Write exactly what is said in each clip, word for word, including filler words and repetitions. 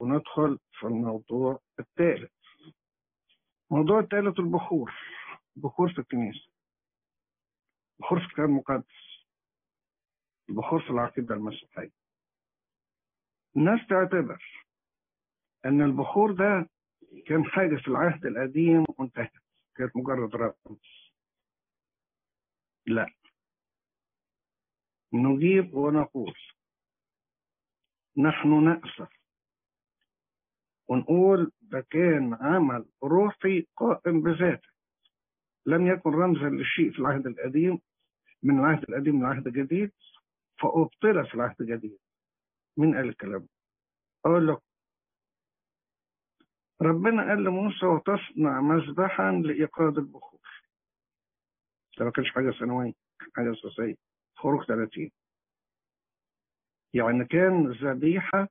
وندخل في الموضوع الثالث. موضوع الثالث البخور. البخور في الكنيسة، البخور في الكلام المقدس، البخور في العقيدة المسيحية. الناس تعتبر أن البخور ده كان حاجة في العهد القديم وانتهت، كانت مجرد رمز. لا، نجيب ونقول، نحن نأسف ونقول ده كان عمل روحي قائم بذاته، لم يكن رمزا للشيء في العهد القديم، من العهد القديم للعهد الجديد، فأبطل في العهد الجديد. مين قال الكلام؟ أقول لك، ربنا قال لموسى وتصنع مذبحا لإيقاد البخور. ده ما كانش حاجة سنوية، حاجة أساسية، خروج ثلاثين. يعني كان ذبيحة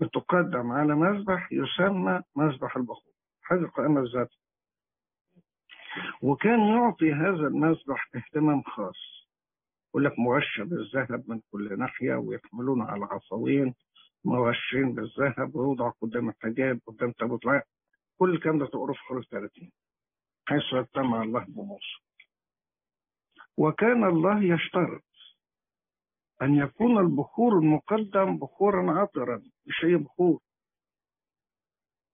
بتقدم على مذبح يسمى مذبح البخور، حاجة قائمة بذاتها. وكان يعطي هذا المذبح اهتمام خاص، يقول لك مغشى بالذهب من كل ناحية، ويحملون على عصاوين مغشين بالذهب، ويوضع قدام الحجاب قدام تابوت العقد. كل الكلام ده تقرا في خروج ثلاثين، حيث اجتمع الله بموسى. وكان الله يشترط أن يكون البخور المقدم بخورا عطرا، مش أي بخور.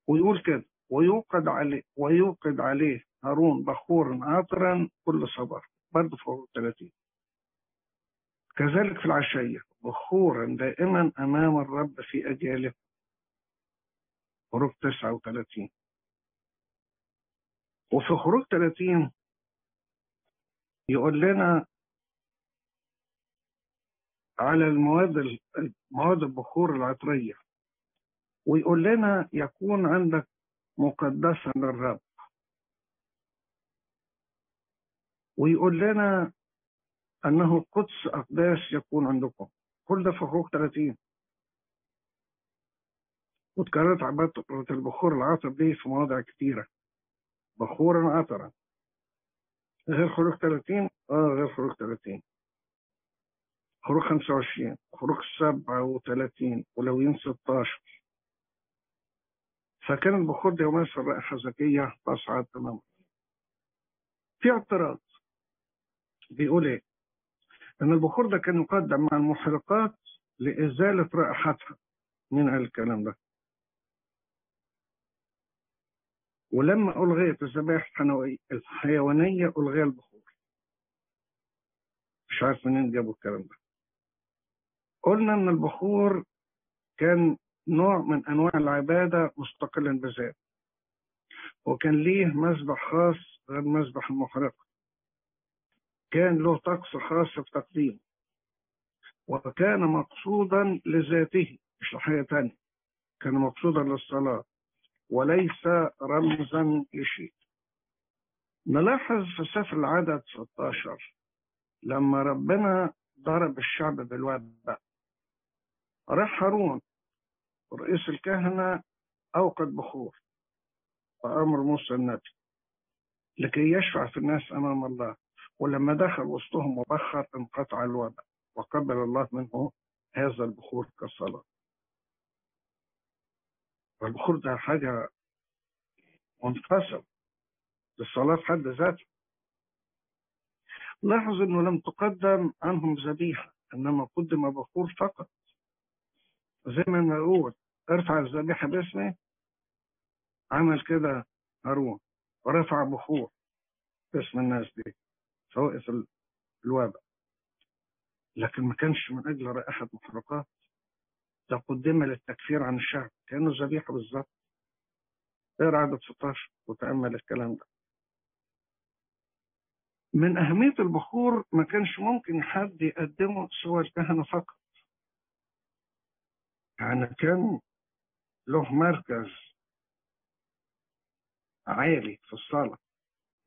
ويقول كده، ويوقد عليه ويوقد عليه هارون بخورا عطرا كل صباح، برضه فوق ثلاثين. كذلك في العشية، بخورا دائما أمام الرب في أجياله، خروج تسعة وثلاثين. وفي خروج ثلاثين يقول لنا على المواد مواد البخور العطرية، ويقول لنا يكون عندك مقدسا للرب، ويقول لنا أنه قدس أقداس يكون عندكم. كل ده في خروج ثلاثين. وتكررت عبارة البخور العطر دي في مواضع كتيرة، بخورا عطرا، غير خروج ثلاثين. اه غير خروج ثلاثين، خروج خمسة وعشرين، خروج سبعة وثلاثين، ولويين ستاشر. فكان البخور دي يمارس الرائحة زكية تصعد تماما. في اعتراض بيقول ايه؟ ان البخور ده كان يقدم مع المحرقات لازاله رائحتها. مين قال الكلام ده؟ ولما الغيت الذبائح الحيوانيه الغي البخور. مش عارف منين جابوا الكلام ده. قلنا ان البخور كان نوع من انواع العباده مستقلا بذاته، وكان ليه مذبح خاص غير مذبح المحرقه، كان له طقس خاص في تقديمه، وكان مقصودا لذاته مش لحاجة تانية، كان مقصودا للصلاة وليس رمزا لشيء. نلاحظ في سفر العدد ستاشر لما ربنا ضرب الشعب بالوباء، راح هارون رئيس الكهنة أوقد بخور وأمر موسى النبي لكي يشفع في الناس أمام الله، ولما دخل وسطهم وبخر انقطع الوباء، وقبل الله منه هذا البخور كالصلاة. والبخور ده حاجة منفصلة، الصلاة في حد ذاتها. لاحظ انه لم تقدم عنهم ذبيحة، انما قدم بخور فقط. زي ما نقول ارفع الذبيحة باسمي، عمل كده هارون ورفع بخور باسم الناس دي فوقف الوباء، لكن ما كانش من اجل رائحه محرقات. ده قدم للتكفير عن الشعب، كانه ذبيحه بالظبط. اقرا عدد ستاشر وتامل الكلام ده. من اهميه البخور ما كانش ممكن حد يقدمه سوى الكهنه فقط، يعني كان له مركز عالي في الصلاه،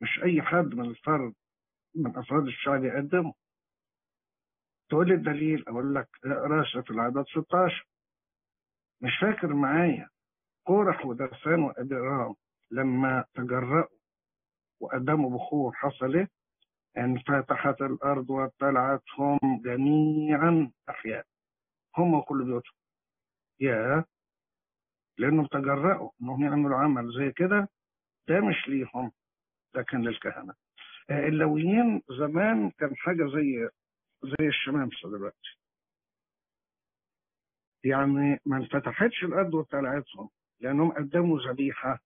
مش اي حد من الفرد من أفراد الشعب يقدمه. تقول لي الدليل؟ أقول لك اقرا في العدد ستاشر. مش فاكر معايا قرح ودسان وأبيرام لما تجرأوا وقدموا بخور حصل إيه؟ أن فتحت الأرض وابتلعتهم جميعا أحياء، هم وكل بيوتهم. يا لأنهم تجرأوا أنهم يعملوا عمل زي كده، ده مش ليهم، ده كان للكهنة. اللويين زمان كان حاجة زي زي الشمامسة دلوقتي، يعني ما انفتحتش الأدوة بتاعتهم لأنهم قدموا ذبيحة،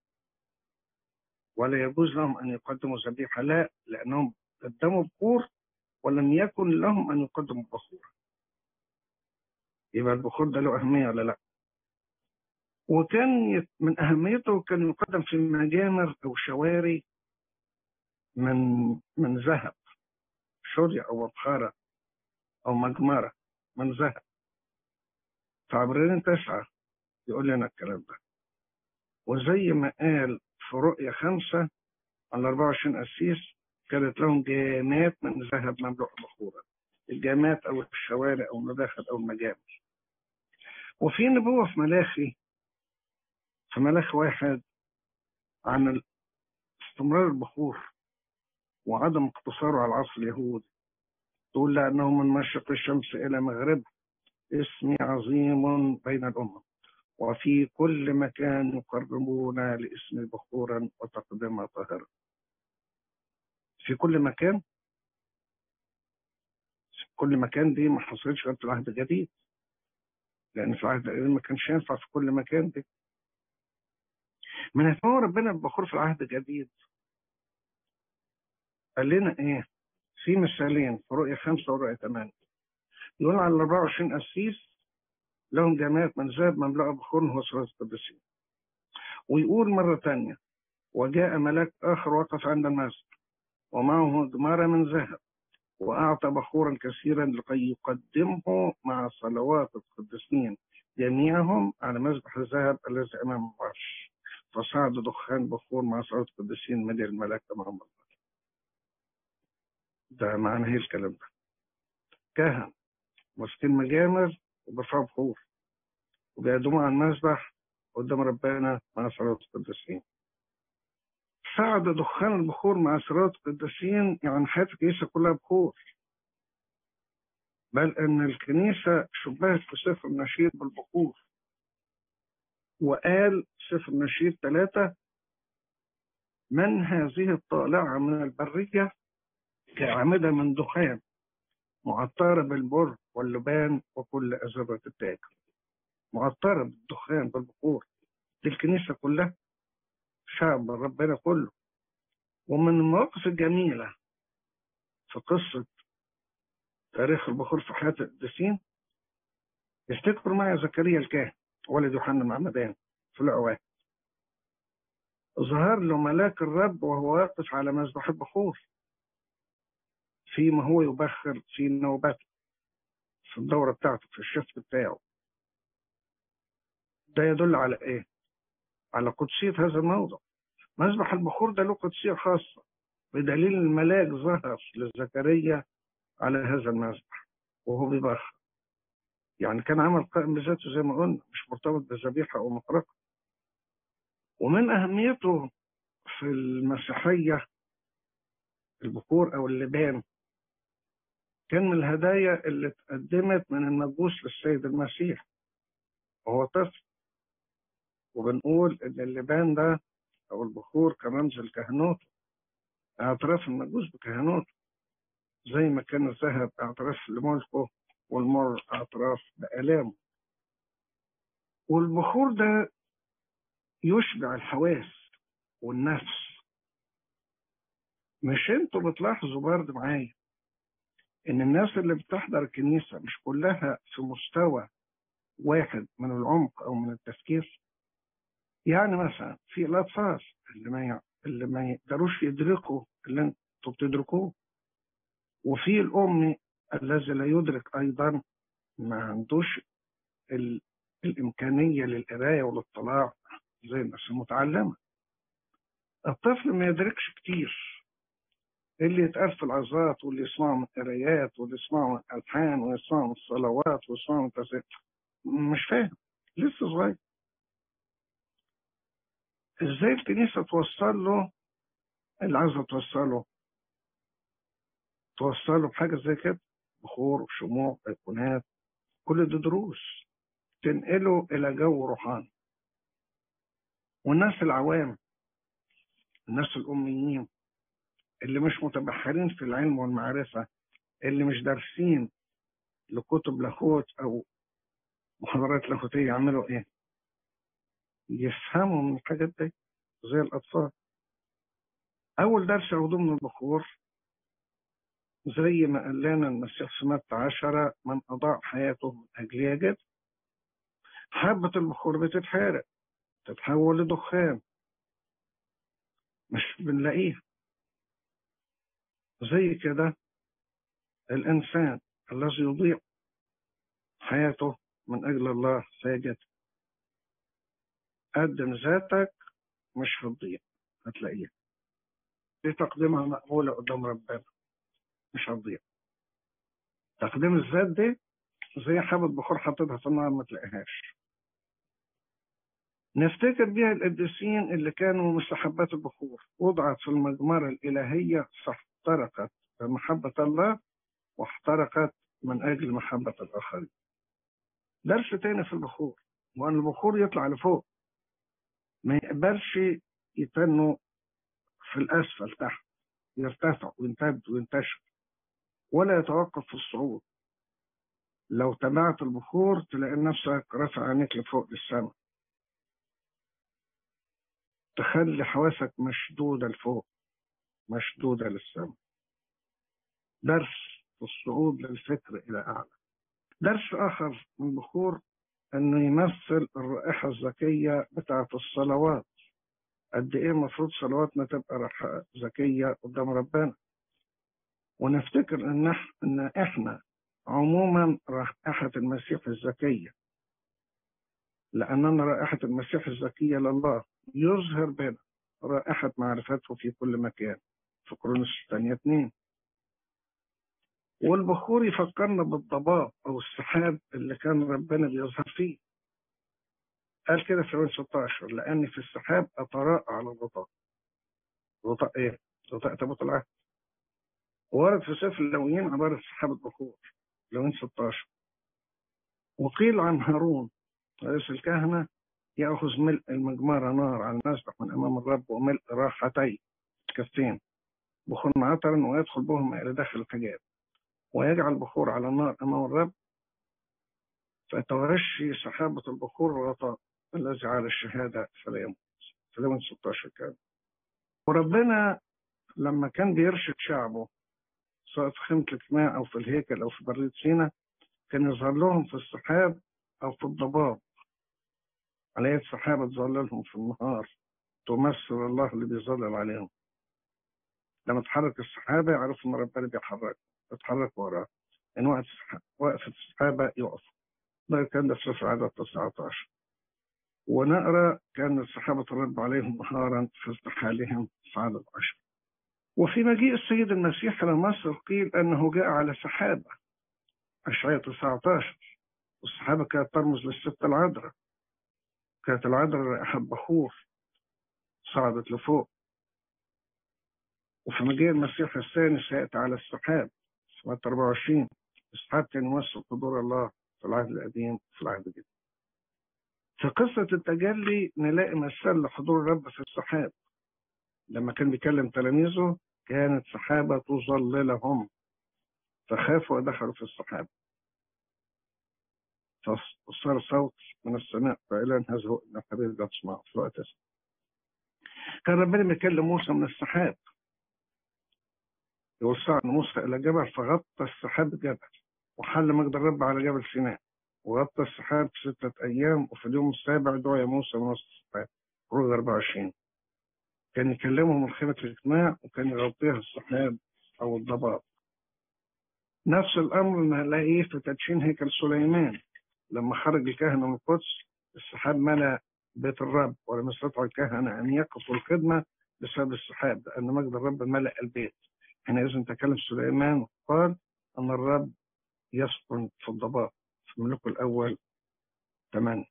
ولا يجوز لهم أن يقدموا ذبيحة، لا، لأنهم قدموا بخور ولم يكن لهم أن يقدموا بخور. يبقى البخور ده له أهمية ولا لا؟ وكان من أهميته كان يقدم في مجامر أو شواري من من ذهب، شورية أو بخارة أو مجمرة من ذهب. فعبرين تسعة يقول لنا الكلام ده، وزي ما قال في رؤية خمسة على أربعة وعشرين قسيس كانت لهم جامات من ذهب مملوءة بخورة، الجامات أو الشوارع أو المداخل أو المجامع. وفي نبوة في ملاخي في ملاخي واحد عن استمرار البخور وعدم اقتصاره على العصر اليهودي، تقول لأنه من مشرق الشمس إلى مغربها اسمي عظيم بين الأمم، وفي كل مكان يقربون لاسمي بخورا وتقديما طاهرا. في كل مكان، في كل مكان دي ما حصلتش غير في العهد الجديد، لأن في العهد القديم ما كانش ينفع في كل مكان. دي من اهتمام ربنا بالبخور في العهد الجديد. قال لنا ايه؟ في مثالين في رؤية خمسة ورؤية ثمانية يقول على أربعة وعشرين قسيس لهم جامعات من ذهب مملوءة بخور هو صلاة القديسين. ويقول مرة تانية وجاء ملاك آخر وقف عند المسجد ومعه جمارة من ذهب وأعطى بخورا كثيرا لكي يقدمه مع صلوات القديسين جميعهم على مذبح الذهب الذي أمام العرش، فصعد دخان بخور مع صلاة القديسين ملء الملاك أمام الله. ده معنى ايه الكلام ده؟ كهن ماسكين مجامر وبيرفعوا بخور وبيقدموا على المذبح قدام ربنا مع صلاة القديسين. صعد دخان البخور مع صلاة القديسين، يعني حياة الكنيسة كلها بخور، بل أن الكنيسة شبهت في سفر النشيد بالبخور. وقال سفر النشيد ثلاثة من هذه الطالعة من البرية كأعمدة من دخان معطرة بالبر واللبان وكل أزرة التاجر. معطرة بالدخان بالبخور، دي الكنيسة كلها، شعب ربنا كله. ومن المواقف الجميلة في قصة تاريخ البخور في حياة القديسين، افتكروا معي زكريا الكاهن ولد يوحنا المعمدان في العواد، ظهر له ملاك الرب وهو واقف على مذبح البخور فيما هو يبخر في نوبته، في الدورة بتاعته، في الشفت بتاعه. ده يدل على ايه؟ على قدسية هذا الموضع. مذبح البخور ده له قدسية خاصة بدليل الملاك ظهر لزكريا على هذا المذبح وهو بيبخر، يعني كان عمل قائم بذاته زي ما قلنا، مش مرتبط بذبيحة أو مطرقة. ومن أهميته في المسيحية البخور أو اللبان كان من الهدايا اللي اتقدمت من المجوس للسيد المسيح وهو طفل. وبنقول إن اللبان ده أو البخور كرمز لكهنوته، اعتراف المجوس بكهنوته، زي ما كان الذهب اعتراف لملكه والمر اعتراف بآلامه. والبخور ده يشبع الحواس والنفس. مش انتوا بتلاحظوا برضه معايا ان الناس اللي بتحضر الكنيسه مش كلها في مستوى واحد من العمق او من التفكير؟ يعني مثلا في الاطفال اللي ما اللي ما يقدروش يدركوا اللي انتوا بتدركوه، وفي الام الذي لا يدرك ايضا، ما عندوش ال... الامكانيه للقرايه والاطلاع زي الناس المتعلمه. الطفل ما يدركش كتير، اللي يتقال في العظات واللي يسمعوا من القرايات واللي يسمعوا من الالحان ويسمعوا من الصلوات ويسمعوا من التسبيح، مش فاهم، لسه صغير. ازاي الكنيسه توصل له اللي عايزه توصله؟ توصله بحاجه زي كده، بخور وشموع ايقونات، كل دي دروس تنقله الى جو روحاني. والناس العوام، الناس الأميين اللي مش متبحرين في العلم والمعرفة، اللي مش دارسين لكتب لاهوت أو محاضرات لاهوتية، يعملوا إيه؟ يفهموا من الحاجات دي زي الأطفال. أول درس ياخدوه من البخور زي ما قال لنا المسيح في متى عشرة: من أضاع حياته من أجلي يجد. حبة البخور بتتحرق، تتحول لدخان، مش بنلاقيها. زي كده الإنسان الذي يضيع حياته من أجل الله سيجد. قدم ذاتك مش هتضيع، هتلاقيها. دي تقديمها مقبولة قدام ربنا، مش هتضيع. تقديم الذات دي زي حبة بخور حطيتها في النار ما تلاقيهاش. نفتكر بيها القديسين اللي كانوا مستحبات البخور، وضعت في المجمرة الإلهية فاحترقت محبة الله واحترقت من أجل محبة الآخرين. درس تاني في البخور، وأن البخور يطلع لفوق، ما يقبلش يتنوا في الأسفل تحت، يرتفع ويمتد وينتشر ولا يتوقف في الصعود. لو تبعت البخور تلاقي نفسك رافع عينيك لفوق للسماء، تخلي حواسك مشدودة لفوق، مشدودة للسماء. درس الصعود للفكر إلى أعلى. درس آخر من البخور أنه يمثل الرائحة الزكية بتاعة الصلوات. قد إيه المفروض صلواتنا تبقى رائحة زكية قدام ربنا، ونفتكر أن إحنا عموما رائحة المسيح الزكية، لأننا رائحة المسيح الزكية لله يظهر بنا رائحة معرفته في كل مكان، في كورنثوس الثانية اتنين. والبخور يفكرنا بالضباب أو السحاب اللي كان ربنا بيظهر فيه. قال كده في رواية ستة عشر: لأني في السحاب أتراءى على الغطاء. غطاء إيه؟ غطاء تابوت العهد. وارد في سفر اللاويين عبارة سحاب البخور، لاويين ستة عشر. وقيل عن هارون رئيس الكهنة: يأخذ ملء المجمرة نار على المسبح من أمام الرب، وملء راحتي كفين بخور عطرا، ويدخل بهما إلى داخل الحجاب، ويجعل البخور على النار أمام الرب، فتغشي سحابة البخور الغطاء الذي على الشهادة فلا يموت. فلمن ستة عشر كان. وربنا لما كان بيرشد شعبه سواء في خيمة الاجتماع أو في الهيكل أو في برية سينا، كان يظهر لهم في السحاب أو في الضباب. على يد سحابة تظللهم في النهار، تمثل الله اللي بيظلل عليهم. لما تحرك السحابة يعرفوا إن ربنا بيحرك، تتحرك وراه. إن وقت وقفت السحابة يقف. ده كان ده في سفر العدد تسعة عشر. ونقرأ: كانت سحابة الرب عليهم نهارا في ارتحالهم، في عدد عشرة. وفي مجيء السيد المسيح إلى مصر قيل أنه جاء على سحابة، أشعياء تسعة عشر. والسحابة كانت ترمز للست العذراء. كانت العذراء رائحة بخور، صعدت لفوق. وفي مجيء المسيح الثاني سيأتي على السحاب في متى أربعة وعشرين. السحاب كان يمثل حضور الله في العهد القديم وفي العهد الجديد. في قصة التجلي نلاقي مثال لحضور الرب في السحاب. لما كان بيكلم تلاميذه كانت سحابة تظللهم، فخافوا ودخلوا في السحاب، فصار صوت من السماء فإعلان: هذا هو ابن الحبيب لا تسمعوا. في الوقت ده كان ربنا بيكلم موسى من السحاب، يوسع موسى إلى جبل، فغطى السحاب الجبل، وحل مجد الرب على جبل سيناء، وغطى السحاب ستة أيام، وفي اليوم السابع دعا يا موسى من وسط السحاب. خروج أربعة وعشرين. كان يكلمهم من خيمة الاجتماع، وكان يغطيها السحاب أو الضباب. نفس الأمر نلاقيه في تدشين هيكل سليمان. لما خرج الكهنة من القدس السحاب ملأ بيت الرب، ولم يستطع الكهنة أن يقفوا الخدمة بسبب السحاب، لأن مجد الرب ملأ البيت. حينئذ تكلم سليمان وقال أن الرب يسكن في الضباب، في ملوكه الأول ثمانية.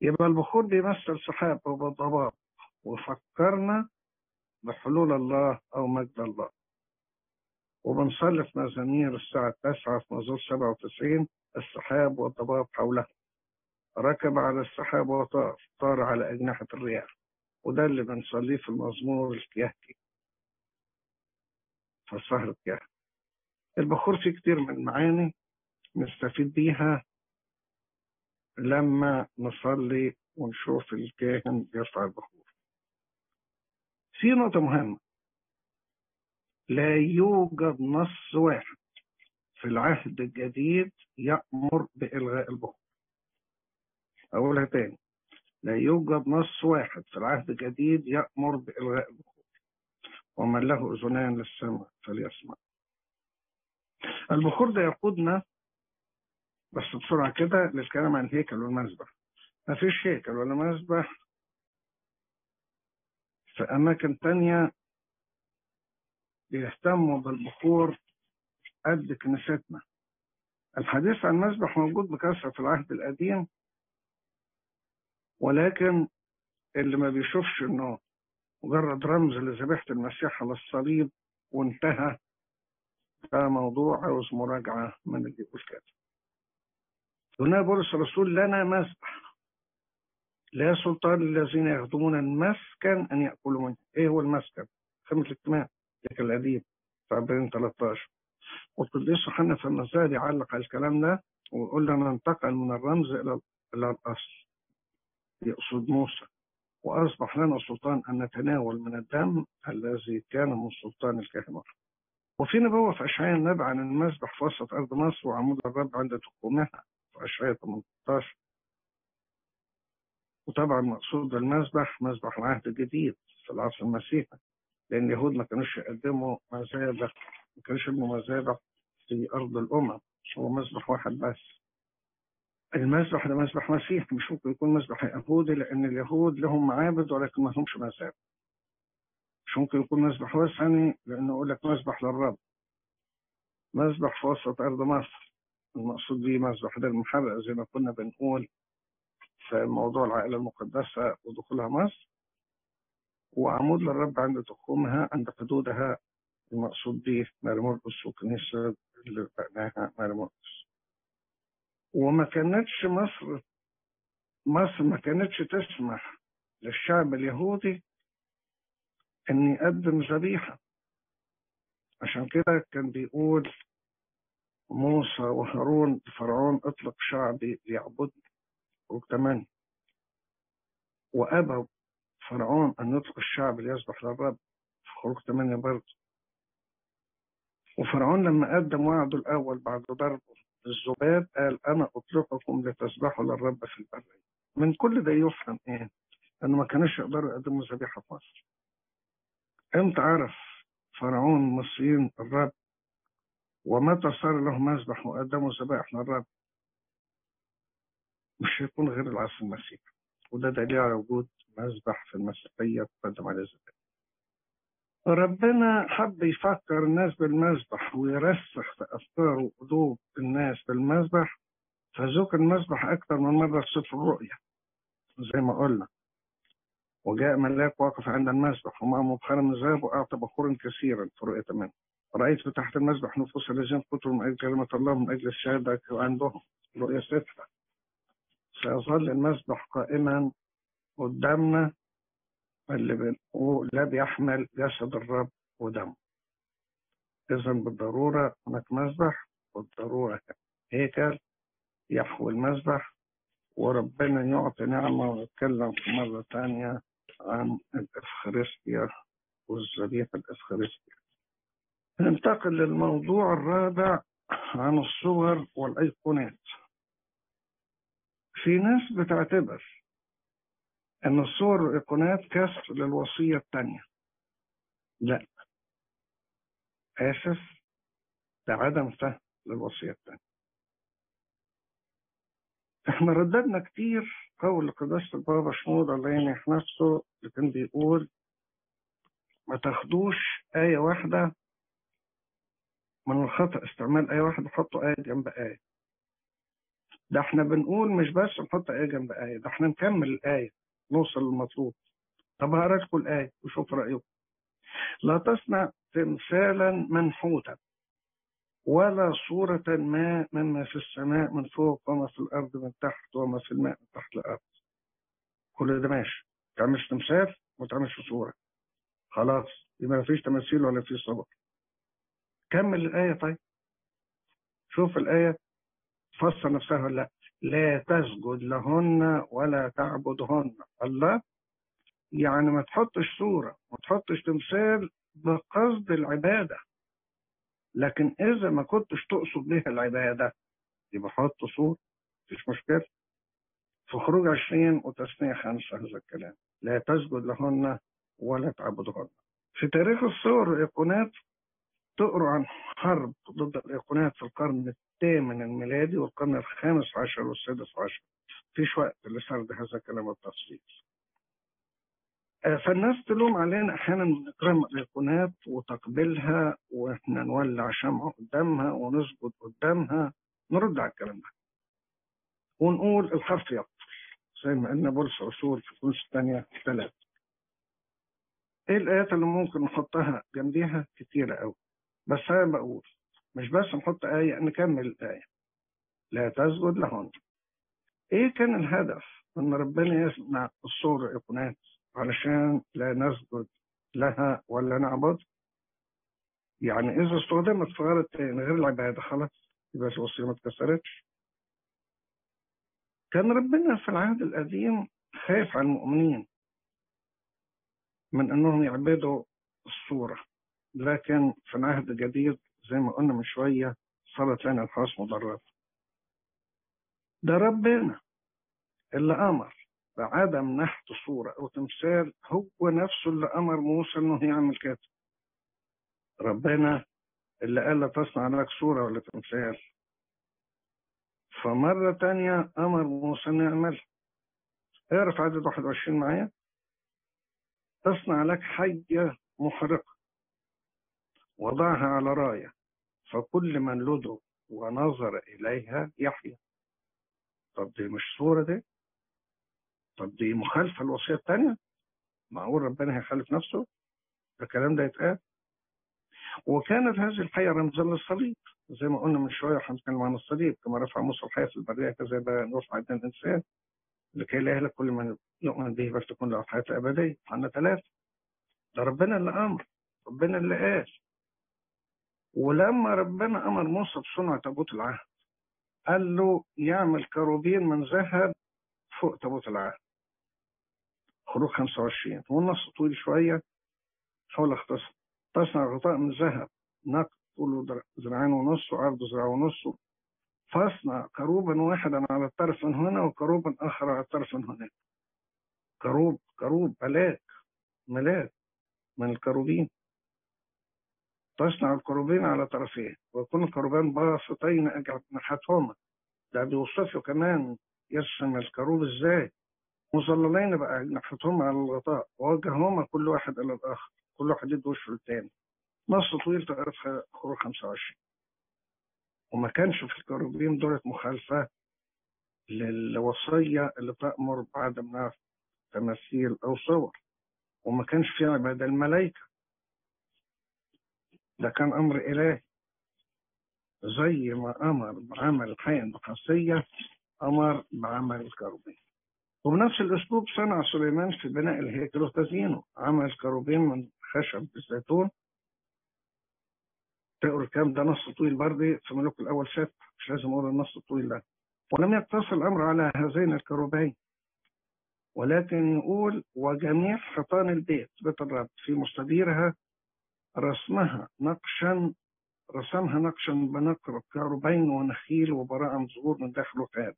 يبقى البخور بيمثل سحاب أو الضباب، وفكرنا بحلول الله أو مجد الله. وبنصلي في مزامير الساعة تسعة في مزمور سبعة وتسعين: السحاب والضباب حوله. ركب على السحاب وطار طار على أجنحة الرياح، وده اللي بنصليه في المزمور الكيهكي في السهر الكيهكي. البخور فيه كتير من معاني نستفيد بيها لما نصلي ونشوف الكاهن يرفع البخور. في نقطة مهمة، لا يوجد نص واحد في العهد الجديد يأمر بإلغاء البخور. أقولها تاني، لا يوجد نص واحد في العهد الجديد يأمر بإلغاء البخور. ومن له أذنان للسمع فليسمع. البخور ده يقودنا بس بسرعة كده للكلام عن الهيكل والمذبح. مفيش هيكل ولا مذبح في أماكن تانية بيهتموا بالبخور قد كنيستنا. الحديث عن المذبح موجود بكثرة في العهد القديم، ولكن اللي ما بيشوفش انه مجرد رمز لذبيحة المسيح على الصليب وانتهى، ده موضوع عاوز مراجعة من اللي يقول كده. هنا بولس الرسول: لنا مسبح لا سلطان للذين يخدمون المسكن ان ياكلوا منه. ايه هو المسكن؟ خيمة الاجتماع، الهيكل القديم في عبرين ثلاثة عشر. والقديس يوحنا في المزاد يعلق على الكلام ده ويقول لنا: ننتقل من الرمز الى الى الاصل، يقصد موسى، واصبح لنا سلطان ان نتناول من الدم الذي كان من سلطان الكاهن. وفي نبوه في اشعياء النبي عن المسبح في وسط ارض مصر وعمود الرب عند تقومها في اشعياء ثمانية عشر. وطبعا مقصود المسبح مسبح العهد الجديد في العصر المسيحي، لان اليهود ما كانوش يقدموا مذابح، ما كانوش يقدموا مذابح في ارض الامم، هو مسبح واحد بس. المسبح ده مسبح مسيحي، مش ممكن يكون مسبح يهودي لان اليهود لهم معابد ولكن ما لهمش مذابح. مش ممكن يكون مسبح وثني لانه يقول لك مسبح للرب. مسبح في وسط ارض مصر المقصود بيه مسبح ده المحرق، زي ما كنا بنقول في موضوع العائله المقدسه ودخولها مصر. وعمود للرب عند تقومها عند حدودها المقصود بيه ماري مرقس وكنيسه اللي بناها ماري مرقس. وما كانتش مصر مصر ما كانتش تسمح للشعب اليهودي ان يقدم ذبيحه، عشان كده كان بيقول موسى وهارون فرعون: اطلق شعبي ليعبدني. خروج ثمانية. وابى فرعون ان يطلق الشعب ليسبح للرب في خروج ثمانية برضه. وفرعون لما قدم وعده الاول بعد ضربه بالذباب قال: انا اطلقكم لتسبحوا للرب في البريه. من كل ده يفهم ايه؟ انه ما كانوش يقدروا يقدموا ذبيحه في مصر. امتى عرف فرعون المصريين الرب؟ ومتى صار له مذبح وقدموا ذبائح للرب؟ مش هيكون غير العصر المسيحي، وده دليل على وجود مذبح في المسيحيه تقدم عليه الذبائح. ربنا حب يفكر الناس بالمذبح ويرسخ في افكار وقلوب الناس بالمذبح، فذكر المذبح اكثر من مره في سفر الرؤيا زي ما قلنا: وجاء ملاك واقف عند المذبح ومعه مبخرة من ذهب واعطى بخورا كثيرا في رؤية ثمانية. رايت تحت المذبح نفوس الذين قتلوا من اجل كلمه الله من اجل الشهاده عندهم، رؤية ستة. سيظل المذبح قائما قدامنا اللي بنقول لا بيحمل جسد الرب ودمه. اذا بالضروره هناك مذبح، بالضروره هيكل يحوي المذبح، وربنا يعطي نعمه. ونتكلم مره ثانيه عن الافخارستيا والذبيحه الافخارستيا. ننتقل للموضوع الرابع عن الصور والايقونات. في ناس بتعتبر ان الصور والايقونات كسر للوصيه الثانيه. لا، اسف، ده عدم فهم للوصيه الثانيه. احنا رددنا كتير قول قداسة البابا شنود الله ينيح نفسه اللي كان بيقول ما تاخدوش آية واحدة من الخطأ، استعمال آية واحدة حطوا آية جنب آية. ده احنا بنقول مش بس نحط آية جنب آية، ده احنا نكمل الآية نوصل للمطلوب. طب هقرا لكم الآية وشوف رأيكم. لا تصنع تمثالا منحوتا ولا صورة ما مما في السماء من فوق وما في الأرض من تحت وما في الماء من تحت الأرض. كل ده ماشي، ما تعملش تمثال وما تعملش صورة، خلاص يبقى ما فيش تماثيل ولا فيش صور. كمل الآية طيب، شوف الآية تفسر نفسها ولا لا. لا تسجد لهن ولا تعبدهن. الله يعني ما تحطش صورة ما تحطش تمثال بقصد العبادة، لكن إذا ما كنتش تقصد بها العبادة يبقى حط صورة، مفيش مشكلة. في خروج عشرين وتسنية خمسة هذا الكلام، لا تسجد لهن ولا تعبدهن. في تاريخ الصور والأيقونات تقرأ عن حرب ضد الأيقونات في القرن الثامن الميلادي والقرن الخامس عشر والسادس عشر، مفيش وقت لسرد هذا الكلام بالتفصيل. فالناس تلوم علينا احيانا من اكرام الايقونات وتقبلها واحنا نولع شمعة قدامها ونسجد قدامها. نرد على الكلام ده ونقول الحرف يقتل، زي ما قلنا بولس عصور في كنوس الثانية ثلاثة. ايه الايات اللي ممكن نحطها جنبيها؟ كتيرة قوي، بس انا بقول مش بس نحط آية، نكمل الآية لا تسجد لهن. ايه كان الهدف ان ربنا يسمع الصور والايقونات علشان لا نسجد لها ولا نعبد؟ يعني إذا استخدمت في غير غير العبادة خلاص يبقى الوصية ما اتكسرتش. كان ربنا في العهد القديم خايف على المؤمنين من أنهم يعبدوا الصورة، لكن في العهد الجديد زي ما قلنا من شوية صارت لنا الحواس مضرة. ده ربنا اللي أمر بعدم نحت صورة أو تمثال، هو نفسه اللي أمر موسى إنه يعمل كده. ربنا اللي قال لا تصنع لك صورة ولا تمثال، فمرة تانية أمر موسى إنه يعملها. اعرف عدد واحد وعشرين معايا، تصنع لك حية محرقة وضعها على راية فكل من لدغ ونظر إليها يحيا. طب دي مش صورة دي؟ طب دي مخالفة الوصية الثانية؟ معقول ربنا هيخالف نفسه؟ ده الكلام ده يتقال. وكانت هذه الحية رمزا للصليب، زي ما قلنا من شوية واحنا بنتكلم عن الصليب، كما رفع موسى الحية في البرية كذا رفع عندنا الإنسان لكي لا يهلك كل من يؤمن به بس تكون له حياة أبدية. عندنا ثلاثة، ده ربنا اللي أمر، ربنا اللي قال. ولما ربنا أمر موسى بصنع تابوت العهد قال له يعمل كروبين من ذهب فوق تابوت العهد. خروج خمسة وعشرين والنص طويل شوية حاول اختصر. تصنع غطاء من ذهب نقد طوله ذراعين ونص وعرضه ذراع ونص، فاصنع كروبا واحدا على الطرف من هنا وكروبا آخر على الطرف من هناك. كروب كروب ملاك ملاك من الكروبين، تصنع الكروبين على طرفين ويكون الكروبان باسطين أجعل ناحيتهما. ده بيوصفه كمان يرسم الكروب ازاي، مظللين بقى نحطهم على الغطاء ووجههما كل واحد الى الاخر، كل واحد يدي وشه للتاني. نص طويل تقرا في خروج خمسة وعشرين. وما كانش في الكروبين دولت مخالفه للوصيه اللي تامر بعدم تماثيل او صور، وما كانش فيها عباده الملائكه، ده كان امر الهي. زي ما امر بعمل الحياه النحاسيه أمر بعمل الكروبين. وبنفس الأسلوب صنع سليمان في بناء الهيكل وتزيينه، عمل كروبين من خشب الزيتون. تقرأ الكلام ده نص طويل برضه في ملوك الأول ستة، مش لازم أقول النص الطويل ده. ولم يقتصر الأمر على هذين الكروبين، ولكن يقول وجميع حيطان البيت بيت الرب في مستديرها رسمها نقشا رسمها نقشا بنقرة كروبين ونخيل وبراءم زهور من داخل وخارج.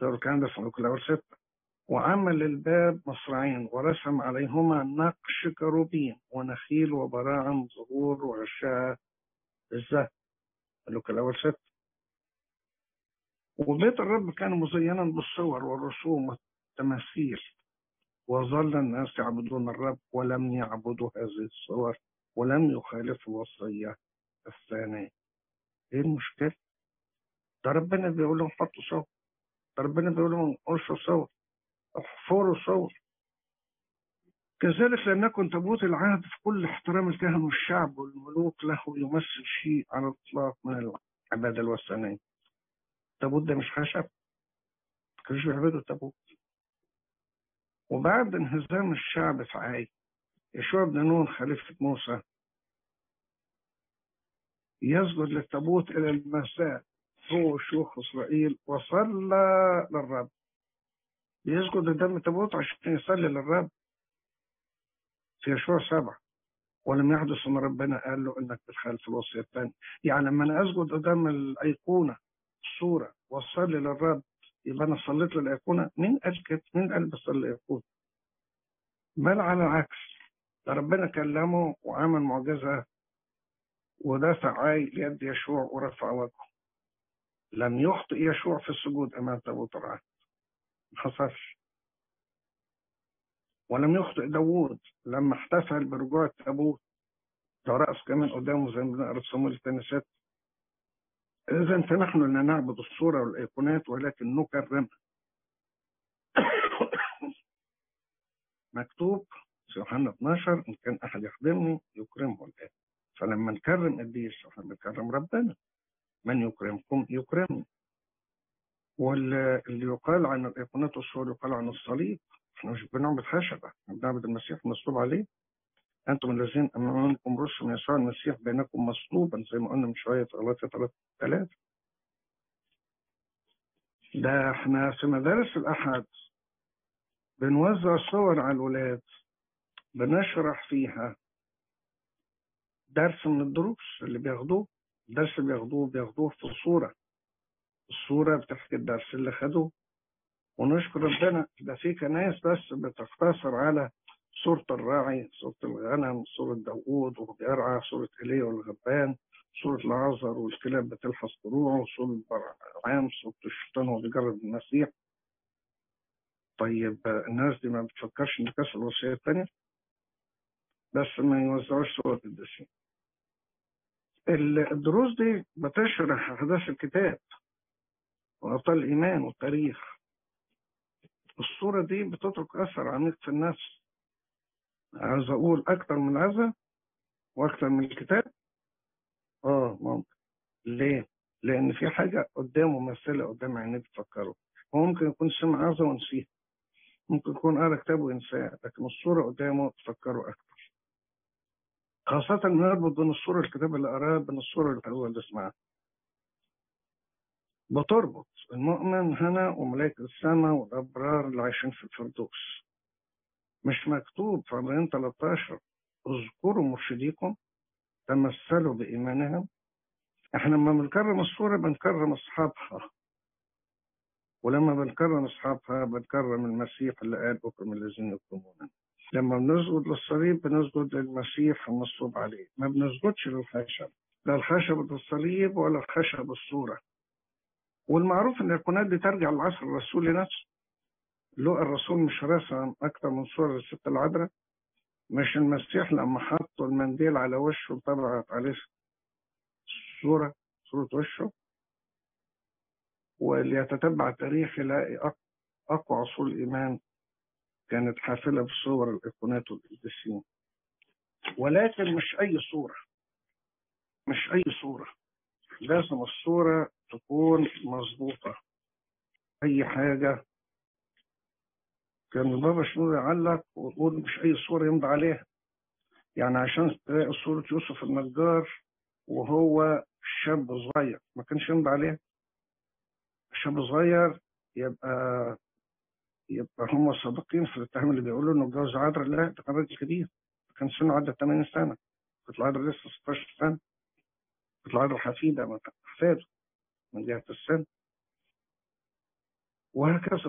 ده كان ده في ملوك الأول ستة. وعمل الباب مصرعين ورسم عليهما نقش كروبين ونخيل وبراعم زهور وغشاء الزهر. ملوك الأول ستة. وبيت الرب كان مزينا بالصور والرسوم والتماثيل، وظل الناس يعبدون الرب ولم يعبدوا هذه الصور ولم يخالفوا وصية الثانية. ايه المشكلة؟ ده ربنا بيقول لهم حطوا صور، ده ربنا بيقول لهم انقشوا صور، احفروا صور. كذلك لأنها تبوط العهد في كل احترام الكهنة والشعب والملوك له يمثل شيء على الإطلاق من العبادة الوثنية. التابوت ده مش خشب، كانوش بيعبدوا التابوت. وبعد انهزام الشعب في عاي، يشوع بن نون خليفة موسى يسجد للتابوت إلى المساء هو وشيوخ إسرائيل وصلى للرب. يسجد قدام التابوت عشان يصلي للرب. في يشوع سبعة ولم يحدث ثم ربنا قال له انك بتخالف الوصيه الثانيه. يعني لما انا اسجد قدام الايقونه الصوره واصلي للرب يبقى انا صليت للايقونه. مين قال كده؟ مين قال بصلي للايقونه؟ بل على العكس، ده ربنا كلمه وعمل معجزه ودفع عاي ليد يشوع ورفع وجهه. لم يخطئ يشوع في السجود امام تابوت العهد، ما حصلش. ولم يخطئ داوود لما احتفل برجوع التابوت، ده رقص كمان قدامه زي ما بنقرا في صموئيل الثاني ستة. إذا فنحن لا نعبد الصورة والأيقونات ولكن نكرمها. مكتوب في يوحنا اثناشر إن كان أحد يخدمني يكرمه الآن. فلما نكرم قديس احنا بنكرم ربنا. من يكرمكم يكرمني. واللي يقال عن الأيقونات والصور يقال عن الصليب. احنا مش بنعبد خشبة، احنا بنعبد المسيح المصلوب عليه. انتم الذين امامكم رسل من يسوع المسيح بينكم مصلوبا، زي ما قلنا من شويه في غلاطية ثلاثة ثلاثة. ده احنا في مدارس الاحد بنوزع صور على الولاد، بنشرح فيها درس من الدروس اللي بياخدوه. الدرس اللي بياخدوه بياخدوه في صورة، الصورة بتحكي الدرس اللي خدوه. ونشكر ربنا ده في كنايس بس بتقتصر على صورة الراعي، صورة الغنم، صورة داوود وهو بيرعى، صورة ايليا والغبان، صورة لعازر والكلاب بتلحس ضروعه، صورة برعام، صورة الشيطان وهو بيجرد المسيح. طيب الناس دي ما بتفكرش ان كسر الوصية الثانية، بس ما يوزعوش صورة القديسين. الدروس دي بتشرح احداث الكتاب وابطال الايمان والتاريخ. الصورة دي بتترك أثر عميق في النفس. عايز أقول أكتر من العزة وأكتر من الكتاب؟ آه ممكن. ليه؟ لأن في حاجة قدامه ممثلة قدام عينيه بتفكره. هو ممكن يكون سمع عزة ونسيها، ممكن يكون قرأ كتاب وينساه، لكن الصورة قدامه بتفكره أكتر. خاصة إنه يربط بين الصورة والكتاب اللي قراه بين الصورة اللي هو اللي سمعها. بتربط المؤمن هنا وملائكة السماء والأبرار اللي عايشين في الفردوس. مش مكتوب في عبرانيين ثلاثة عشر اذكروا مرشديكم تمثلوا بإيمانهم؟ احنا لما بنكرم الصورة بنكرم أصحابها، ولما بنكرم أصحابها بنكرم المسيح اللي قال أكرم الذين يكرمونني. لما بنسجد للصليب بنسجد للمسيح المصلوب عليه، ما بنسجدش للخشب، لا الخشب الصليب ولا الخشب الصورة. والمعروف ان الايقونات دي ترجع للعصر الرسولي نفسه. لو الرسول مش رسم اكتر من صوره للست العذراء؟ مش المسيح لما حطوا المنديل على وشه وطبعت عليه صوره صوره وشه؟ واللي يتتبع التاريخ يلاقي اقوى عصور الايمان كانت حافله بصور الايقونات والقديسين. ولكن مش اي صوره، مش اي صوره، لازم الصوره تكون مظبوطة. أي حاجة كان البابا شنو يعلق ويقول مش أي صورة يمضي عليها. يعني عشان تلاقي صورة يوسف النجار وهو شاب صغير ما كانش يمضي عليها. شاب صغير يبقى يبقى هم صادقين في الاتهام اللي بيقولوا إنه اتجوز عذراء. لا، ده كان راجل كبير، كان سنه عدى ثمانين سنة، كانت العذراء لسه ستاشر سنة، كانت العذراء حفيدة ما حفاده من جهة السن. وهكذا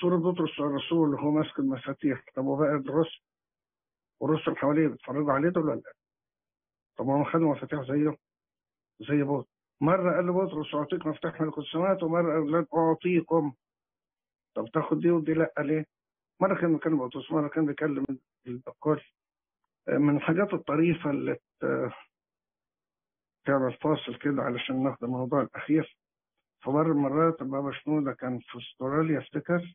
صورة بطرس الرسول اللي هو ماسك المفاتيح. طب وبقى الرسل والرسل حواليه بيتفرجوا عليه دول ولا لا؟ طب هم خدوا مفاتيح زيه زي بطرس. مرة قال لبطرس أعطيك مفتاح ملكوت السماوات، ومرة قال لك أعطيكم. طب تاخد دي ودي لأ ليه؟ مرة كان بيكلم بطرس، مرة كان بيكلم البقال. من الحاجات الطريفة اللي تعمل فاصل كده علشان ناخد الموضوع الأخير. في مرة مرات البابا شنودة كان في أستراليا أفتكر،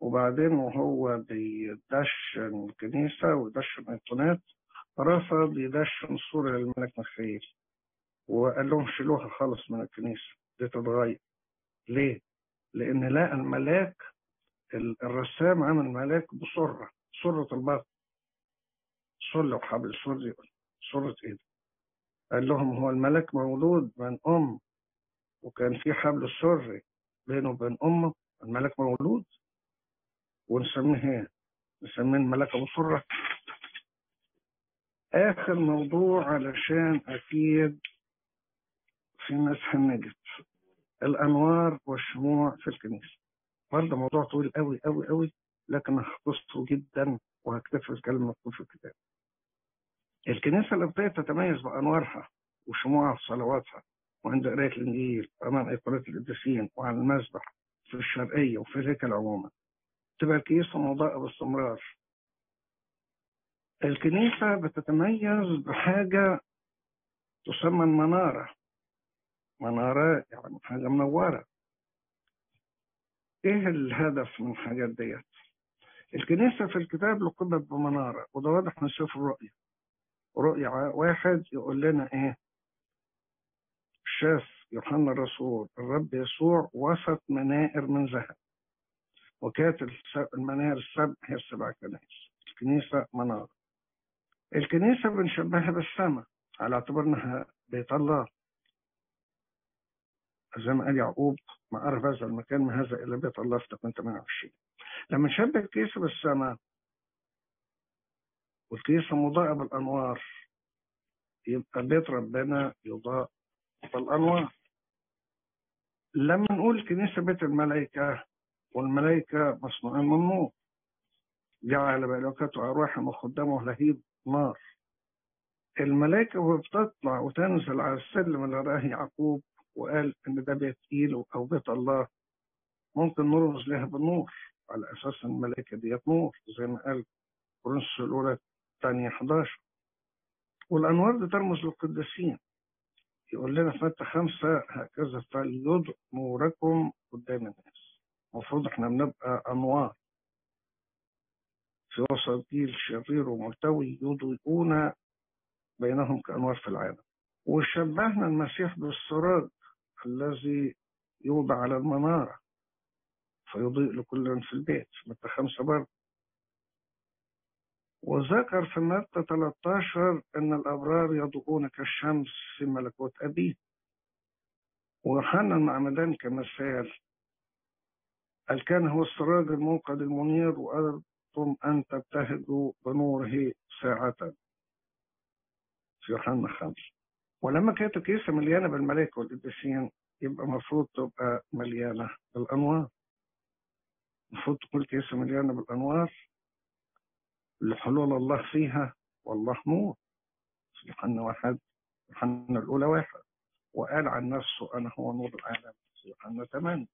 وبعدين وهو بيدشن الكنيسة ويدشن أيقونات رفض يدشن الصورة للملك ميخائيل وقال لهم شيلوها خالص من الكنيسة دي تتغير. ليه؟ لأن لقى الملاك الرسام عمل ملاك بصرة صرة البطن صلة وحبل صرة صرة إيه؟ قال لهم هو الملاك مولود من أم وكان في حبل سري بينه وبين أمه الملاك مولود ونسميه ايه؟ نسميه الملاك أبو سرة. آخر موضوع علشان أكيد في ناس هنجت الأنوار والشموع في الكنيسة برضه موضوع طويل قوي قوي قوي لكن هختصره جدا وهكتفي بالكلام مكتوب في الكتاب. الكنيسة اللي بدأت تتميز بأنوارها وشموعها في صلواتها وعند قراية الإنجيل أمام أيقونات القديسين وعلى المسبح في الشرقية وفي الهيكل عموما تبقى الكنيسة مضاءة باستمرار. الكنيسة بتتميز بحاجة تسمى المنارة. منارة يعني حاجة منورة. إيه الهدف من الحاجات ديت؟ الكنيسة في الكتاب لقبت بمنارة وده واضح من سفر الرؤيا. رؤيا واحد يقول لنا إيه؟ شاف يوحنا الرسول الرب يسوع وسط منائر من ذهب. وكانت المناهر السبع هي السبع كنائس. الكنيسة منارة. الكنيسة بنشبهها بالسماء على اعتبار انها بيت الله زي ما قال يعقوب ما أعرف هذا المكان من هذا إلا بيت الله في تمنية وعشرين. لما نشبه الكنيسة بالسماء والكنيسة مضاءة بالأنوار يبقى بيت ربنا يضاء بالأنوار. لما نقول الكنيسة بيت الملائكة والملائكة مصنوعين من نور جعل ملائكته أرواحهم وخدامه لهيب نار. الملائكة وبتطلع وتنزل على السلم اللي رآه يعقوب وقال إن ده بيت إيل أو بيت الله ممكن نرمز لها بالنور على أساس الملائكة ديت نور زي ما قال كورنثوس الأولى الثانية حداشر. والأنوار دي ترمز للقديسين يقول لنا في متى خمسة هكذا فليضئوا نوركم قدام الناس. المفروض احنا بنبقى انوار في وسط جيل شرير وملتوي يضيئون بينهم كانوار في العالم. وشبهنا المسيح بالسراج الذي يوضع على المناره فيضيء لكل في البيت في متى خمسة برضه. وذكر في متى ثلاثة عشر ان الابرار يضيئون كالشمس في ملكوت ابيه. ويوحنا المعمدان كمثال قال كان هو السراج الموقد المنير وأردتم أن تبتهجوا بنوره ساعة في يوحنا خمسة. ولما كانت الكنيسة مليانة بالملائكة والقديسين يبقى المفروض تبقى مليانة بالأنوار. المفروض تكون الكنيسة مليانة بالأنوار اللي حلول الله فيها والله نور في يوحنا واحد يوحنا الأولى واحد وقال عن نفسه أنا هو نور العالم في يوحنا ثمانية.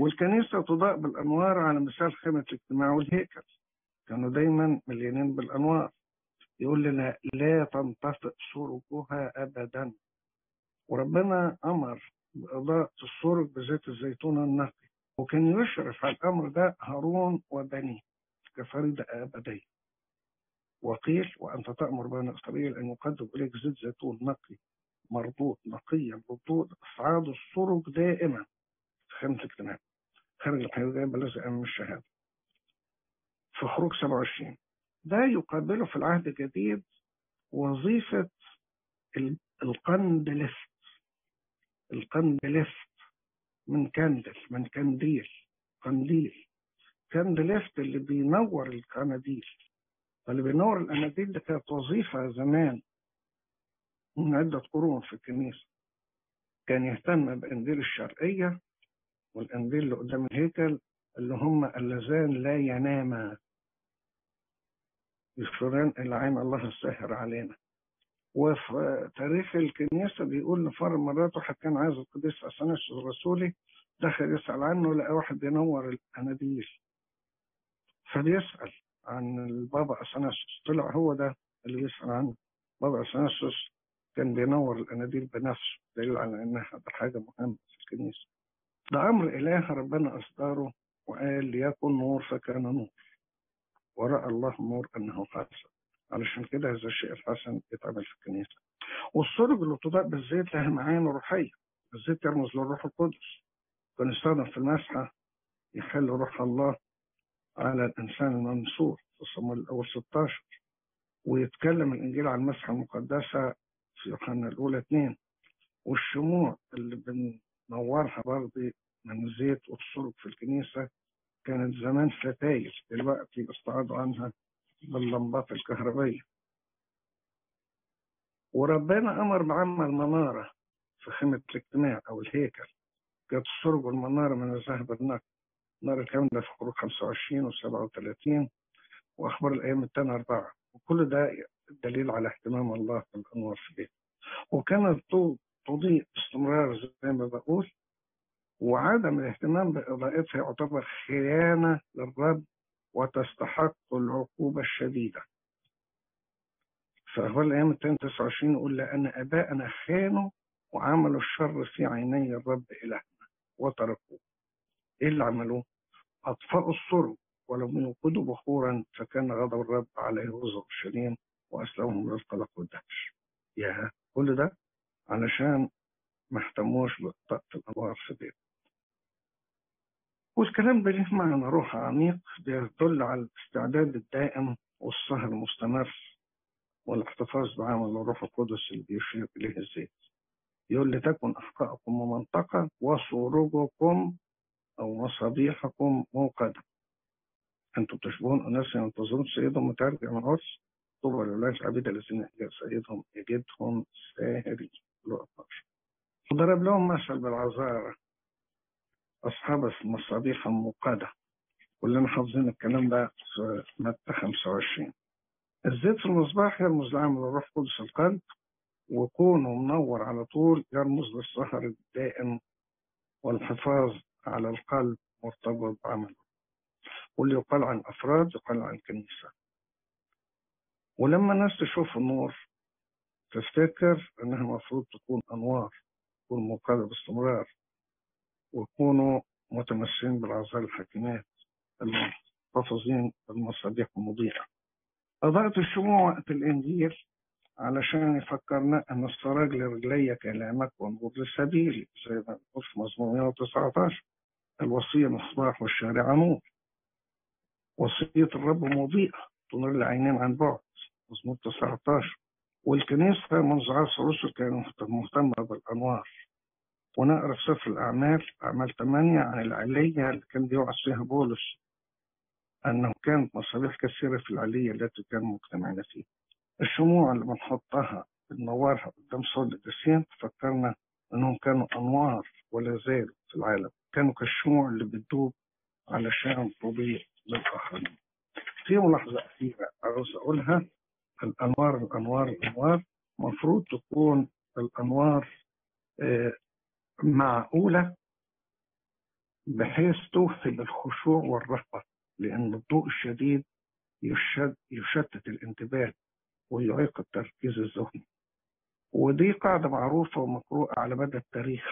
والكنيسة تضاء بالأنوار على مثال خيمة الاجتماع والهيكل كانوا دايما مليانين بالأنوار. يقول لنا لا تنطفئ سرجها أبدا وربنا أمر بإضاءة السرج بزيت الزيتون النقي وكان يشرف على الأمر ده هارون وبنيه كفريدة أبدية. وقيل وأنت تأمر بني إسرائيل أن يقدم إليك زيت زيتون نقي مربوط نقيا بطول أصعاد السرج دائما خمسة اجتماع خارج الحياة جايب الذي أمام الشهادة في خروج سبعة وعشرين. ده يقابله في العهد الجديد وظيفة القندلست. القندلست من كاندل من كانديل قنديل كاندلست اللي بينور القناديل اللي بينور القناديل ده كانت وظيفة زمان من عدة قرون في الكنيسة. كان يهتم بإنجيل الشرقية والأنبياء اللي قدام الهيكل اللي هم اللذان لا يناما يشيران إلى عين الله الساهر علينا. وفي تاريخ الكنيسة بيقول لفار مرات واحد كان عايز القديس أثناسيوس الرسولي دخل يسأل عنه لقى واحد بينور القناديل فبيسأل عن البابا أثناسيوس طلع هو ده اللي بيسأل عنه. بابا أثناسيوس كان بينور القناديل بنفسه دليل على إنها حاجة مهمة في الكنيسة. ده أمر إله ربنا أصدره وقال ليكن نور فكان نور، ورأى الله النور أنه حسن. علشان كده هذا الشيء الحسن يتعمل في الكنيسة. والسرج اللي بتضاء بالزيت لها معاني روحية. الزيت يرمز للروح القدس، كان يستخدم في المسحة يحل روح الله على الإنسان الممسوح في صموئيل الأول ستاشر، ويتكلم الإنجيل عن المسحة المقدسة في يوحنا الأولى اتنين، والشموع اللي بننورها برضه من الزيت والسرج في الكنيسة كانت زمان فتايل، دلوقتي استعاضوا عنها باللمبات الكهربائية. وربنا أمر بعمل منارة في خيمة الاجتماع أو الهيكل، كانت السرج والمنارة من الذهب النقي. النار الكاملة في خروج خمسة وعشرين و سبعة وثلاثين وأخبار الأيام الثانية أربعة، وكل ده دليل على اهتمام الله بالأنوار في بيته. وكانت تضيء باستمرار زي ما بقول، وعدم الاهتمام بإضاءتها يعتبر خيانة للرب وتستحق العقوبة الشديدة. في أخبار الأيام الثانية تسعة وعشرين يقول لأن آباءنا خانوا وعملوا الشر في عيني الرب إلهنا وتركوه. إيه اللي عملوه؟ أطفأوا السرج ولم يوقدوا بخورا فكان غضب الرب على يهوذا وأورشليم وأسلمهم للقلق والدهش. ياه، كل ده علشان ما اهتموش بإضاءة الأنوار في بيته. والكلام ده ليه معنى روحي عميق بيدل على الاستعداد الدائم والسهر المستمر والاحتفاظ بعمل الروح القدس اللي بيشير إليه الزيت. يقول لتكن أحقائكم ومنطقة وسروجكم أو مصابيحكم موقدة. أنتم تشبهون أناس ينتظرون سيدهم مترجع من عرس، طوبى لأولئك العبيد الذين يجد سيدهم يجدهم ساهرين. وضرب لهم مثل بالعذارى أصحاب المصابيح الموقدة. كلنا حافظين الكلام ده في متى خمسة وعشرين. الزيت في المصباح يرمز لعمل الروح قدس القلب، وكونه منور على طول يرمز للسهر الدائم والحفاظ على القلب مرتبط بعمله. واللي يقال عن أفراد يقال عن الكنيسة. ولما الناس تشوف النور تفتكر أنها مفروض تكون أنوار، تكون موقدة باستمرار، ويكونوا متمسكين بالعذارى الحكيمات المحتفظين بالمصابيح المضيئة. أضاءت الشموع وقت الإنجيل علشان يفكرنا أن السراج لرجلي كلامك ونور لسبيلي، زي ما بنقول في مزمور مئة وتسعة عشر الوصية مصباح والشارع نور. وصية الرب مضيئة تنير العينين عن بعد، مزمور تسعة عشر. والكنيسة منذ عصر الرسل كانت مهتمة بالأنوار. ونقرأ في سفر الأعمال أعمال ثمانية عن العلية اللي كان بيوعظ فيها بولس أنه كانت مصابيح كثيرة في العلية التي كانوا مجتمعين فيها. الشموع اللي بنحطها بننورها قدام صور القديسين تفكرنا أنهم كانوا أنوار ولا زالوا في العالم، كانوا كالشموع اللي بتدوب علشان تضيء للآخرين. في ملاحظة أخيرة عاوز أقولها، الأنوار الأنوار الأنوار المفروض تكون الأنوار آه معقولة بحيث توحي بالخشوع والرهبة، لأن الضوء الشديد يشد يشتت الانتباه ويعيق التركيز الذهني. ودي قاعدة معروفة ومقروءة على مدى التاريخ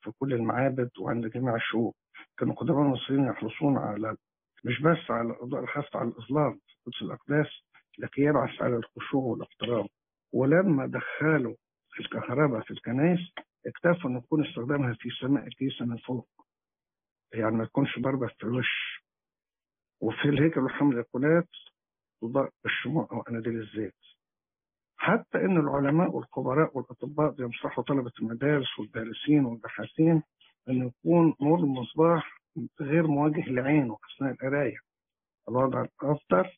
في كل المعابد وعند جميع الشعوب. كانوا قدماء المصريين يحرصون على مش بس على الضوء الخفت على الإظلام في قدس الأقداس، لكن يبعث على الخشوع والاحترام. ولما دخلوا الكهرباء في الكنائس اكتفوا أن يكون استخدامها في سماء الكيسة من فوق، يعني ما تكونش ضربة في الوش. وفي الهيكل وحمل القنات تضاء الشموع أو أناديل الزيت. حتى أن العلماء والخبراء والأطباء بينصحوا طلبة المدارس والدارسين والباحثين أن يكون نور المصباح غير مواجه لعينه أثناء القراية. الوضع الأفضل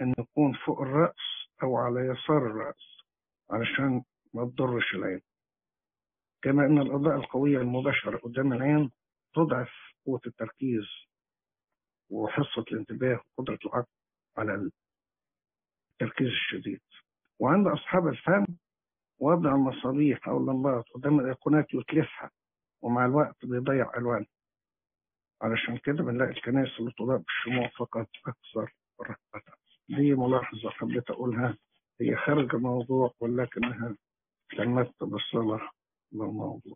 أن يكون فوق الرأس أو على يسار الرأس علشان ما تضرش العين. كما أن الأضاءة القوية المباشرة قدام العين تضعف قوة التركيز وحصة الانتباه وقدرة العقل على التركيز الشديد. وعند أصحاب الفن وضع المصابيح أو اللمبات قدام الأيقونات يتلفها، ومع الوقت بيضيع ألوانها. علشان كده بنلاقي الكنائس اللي تضاء بالشموع فقط أكثر رهبة. دي ملاحظة حبيت أقولها، هي خارج الموضوع ولكنها لمست بصلة للموضوع.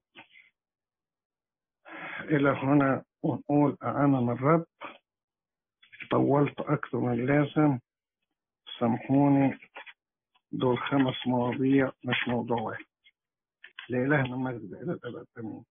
إلى هنا ونقول أمام الرب. طولت أكثر من اللازم، سامحوني، دول خمس مواضيع مش موضوعين. لإلهنا المجد إلى الأبد، آمين.